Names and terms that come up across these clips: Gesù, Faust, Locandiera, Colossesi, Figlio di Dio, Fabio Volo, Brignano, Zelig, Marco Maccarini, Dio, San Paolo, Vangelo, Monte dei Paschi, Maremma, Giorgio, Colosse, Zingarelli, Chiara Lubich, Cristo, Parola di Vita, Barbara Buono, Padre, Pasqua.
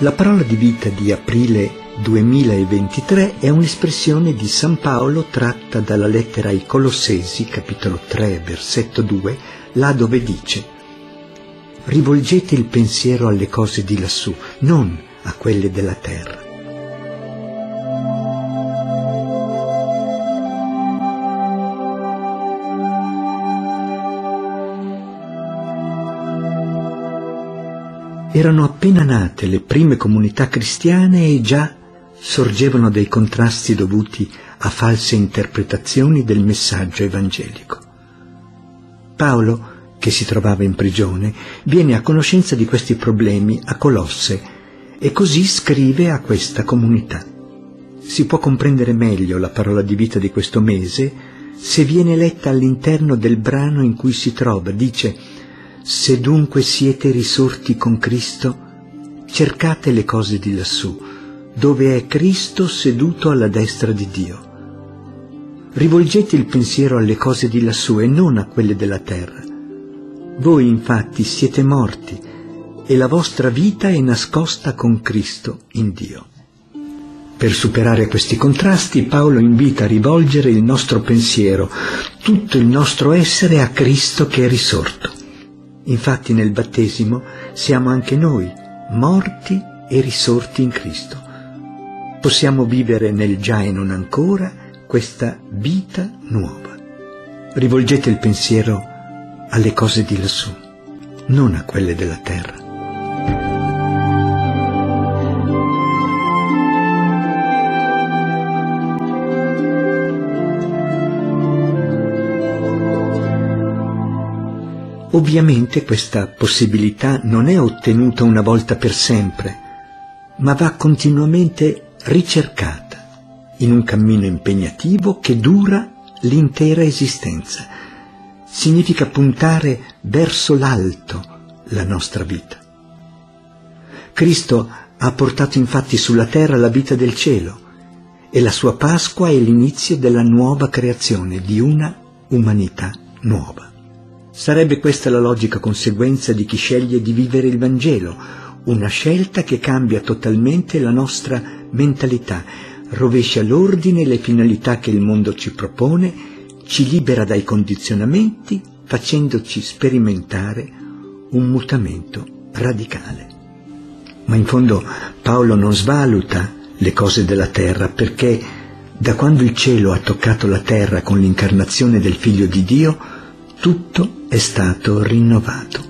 La parola di vita di aprile 2023 è un'espressione di San Paolo tratta dalla lettera ai Colossesi, capitolo 3, versetto 2, là dove dice: «Rivolgete il pensiero alle cose di lassù, non a quelle della terra». Erano appena nate le prime comunità cristiane e già sorgevano dei contrasti dovuti a false interpretazioni del messaggio evangelico. Paolo, che si trovava in prigione, viene a conoscenza di questi problemi a Colosse e così scrive a questa comunità. Si può comprendere meglio la parola di vita di questo mese se viene letta all'interno del brano in cui si trova. Dice: «Se dunque siete risorti con Cristo, cercate le cose di lassù, dove è Cristo seduto alla destra di Dio. Rivolgete il pensiero alle cose di lassù e non a quelle della terra. Voi infatti siete morti e la vostra vita è nascosta con Cristo in Dio». Per superare questi contrasti, Paolo invita a rivolgere il nostro pensiero, tutto il nostro essere, a Cristo che è risorto. Infatti nel battesimo siamo anche noi morti e risorti in Cristo. Possiamo vivere nel già e non ancora questa vita nuova. Rivolgete il pensiero alle cose di lassù, non a quelle della terra. Ovviamente questa possibilità non è ottenuta una volta per sempre, ma va continuamente ricercata in un cammino impegnativo che dura l'intera esistenza. Significa puntare verso l'alto la nostra vita. Cristo ha portato infatti sulla terra la vita del cielo e la sua Pasqua è l'inizio della nuova creazione, di una umanità nuova. Sarebbe questa la logica conseguenza di chi sceglie di vivere il Vangelo, una scelta che cambia totalmente la nostra mentalità, rovescia l'ordine e le finalità che il mondo ci propone, ci libera dai condizionamenti, facendoci sperimentare un mutamento radicale. Ma in fondo Paolo non svaluta le cose della terra, perché da quando il cielo ha toccato la terra con l'incarnazione del Figlio di Dio, tutto è stato rinnovato.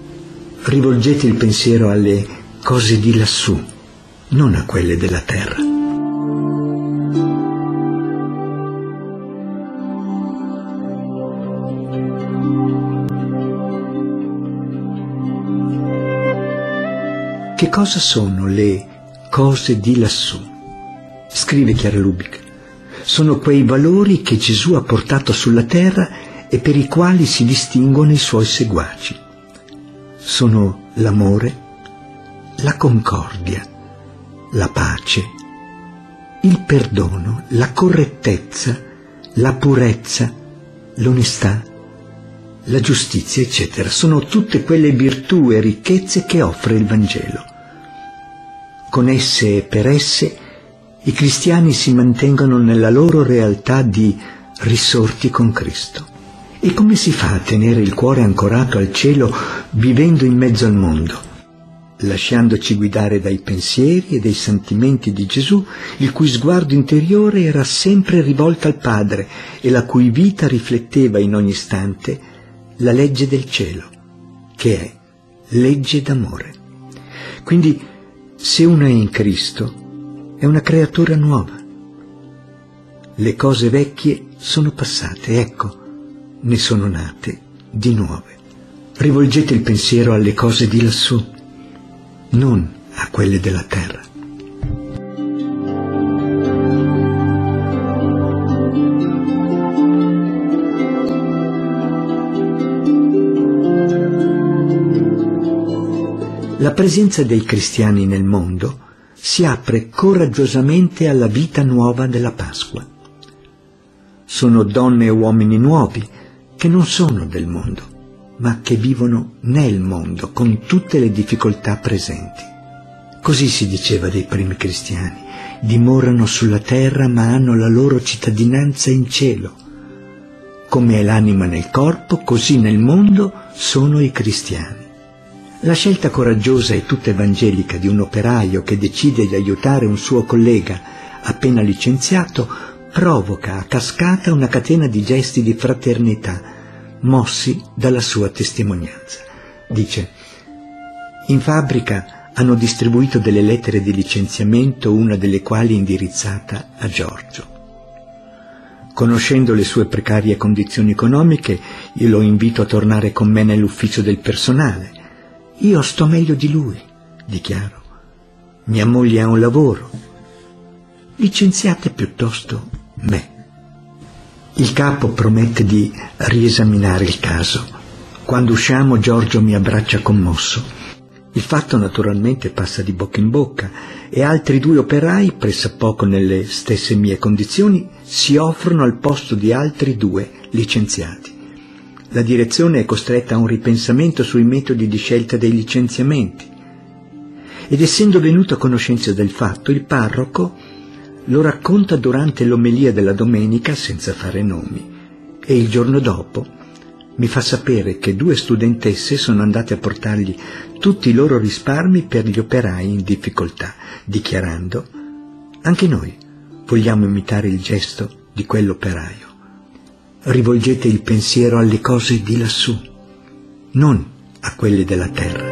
Rivolgete il pensiero alle cose di lassù, non a quelle della terra. Che cosa sono le cose di lassù? Scrive Chiara Lubich: sono quei valori che Gesù ha portato sulla terra e per i quali si distinguono i suoi seguaci. Sono l'amore, la concordia, la pace, il perdono, la correttezza, la purezza, l'onestà, la giustizia, eccetera. Sono tutte quelle virtù e ricchezze che offre il Vangelo. Con esse e per esse i cristiani si mantengono nella loro realtà di risorti con Cristo. E come si fa a tenere il cuore ancorato al cielo vivendo in mezzo al mondo? Lasciandoci guidare dai pensieri e dai sentimenti di Gesù, il cui sguardo interiore era sempre rivolto al Padre e la cui vita rifletteva in ogni istante la legge del cielo, che è legge d'amore. Quindi, se uno è in Cristo, è una creatura nuova. Le cose vecchie sono passate, ecco, ne sono nate di nuove. Rivolgete il pensiero alle cose di lassù, non a quelle della terra. La presenza dei cristiani nel mondo si apre coraggiosamente alla vita nuova della Pasqua. Sono donne e uomini nuovi, che non sono del mondo, ma che vivono nel mondo, con tutte le difficoltà presenti. Così si diceva dei primi cristiani: dimorano sulla terra ma hanno la loro cittadinanza in cielo. Come è l'anima nel corpo, così nel mondo sono i cristiani. La scelta coraggiosa e tutta evangelica di un operaio che decide di aiutare un suo collega appena licenziato provoca a cascata una catena di gesti di fraternità mossi dalla sua testimonianza. Dice: in fabbrica hanno distribuito delle lettere di licenziamento, una delle quali indirizzata a Giorgio. Conoscendo le sue precarie condizioni economiche, io lo invito a tornare con me nell'ufficio del personale. Io sto meglio di lui, dichiaro. Mia moglie ha un lavoro. Licenziate piuttosto me. Il capo promette di riesaminare il caso. Quando usciamo, Giorgio mi abbraccia commosso. Il fatto naturalmente passa di bocca in bocca e altri due operai, pressappoco nelle stesse mie condizioni, si offrono al posto di altri due licenziati. La direzione è costretta a un ripensamento sui metodi di scelta dei licenziamenti. Ed essendo venuto a conoscenza del fatto, il parroco lo racconta durante l'omelia della domenica senza fare nomi, e il giorno dopo mi fa sapere che due studentesse sono andate a portargli tutti i loro risparmi per gli operai in difficoltà, dichiarando: anche noi vogliamo imitare il gesto di quell'operaio. Rivolgete il pensiero alle cose di lassù, non a quelle della terra.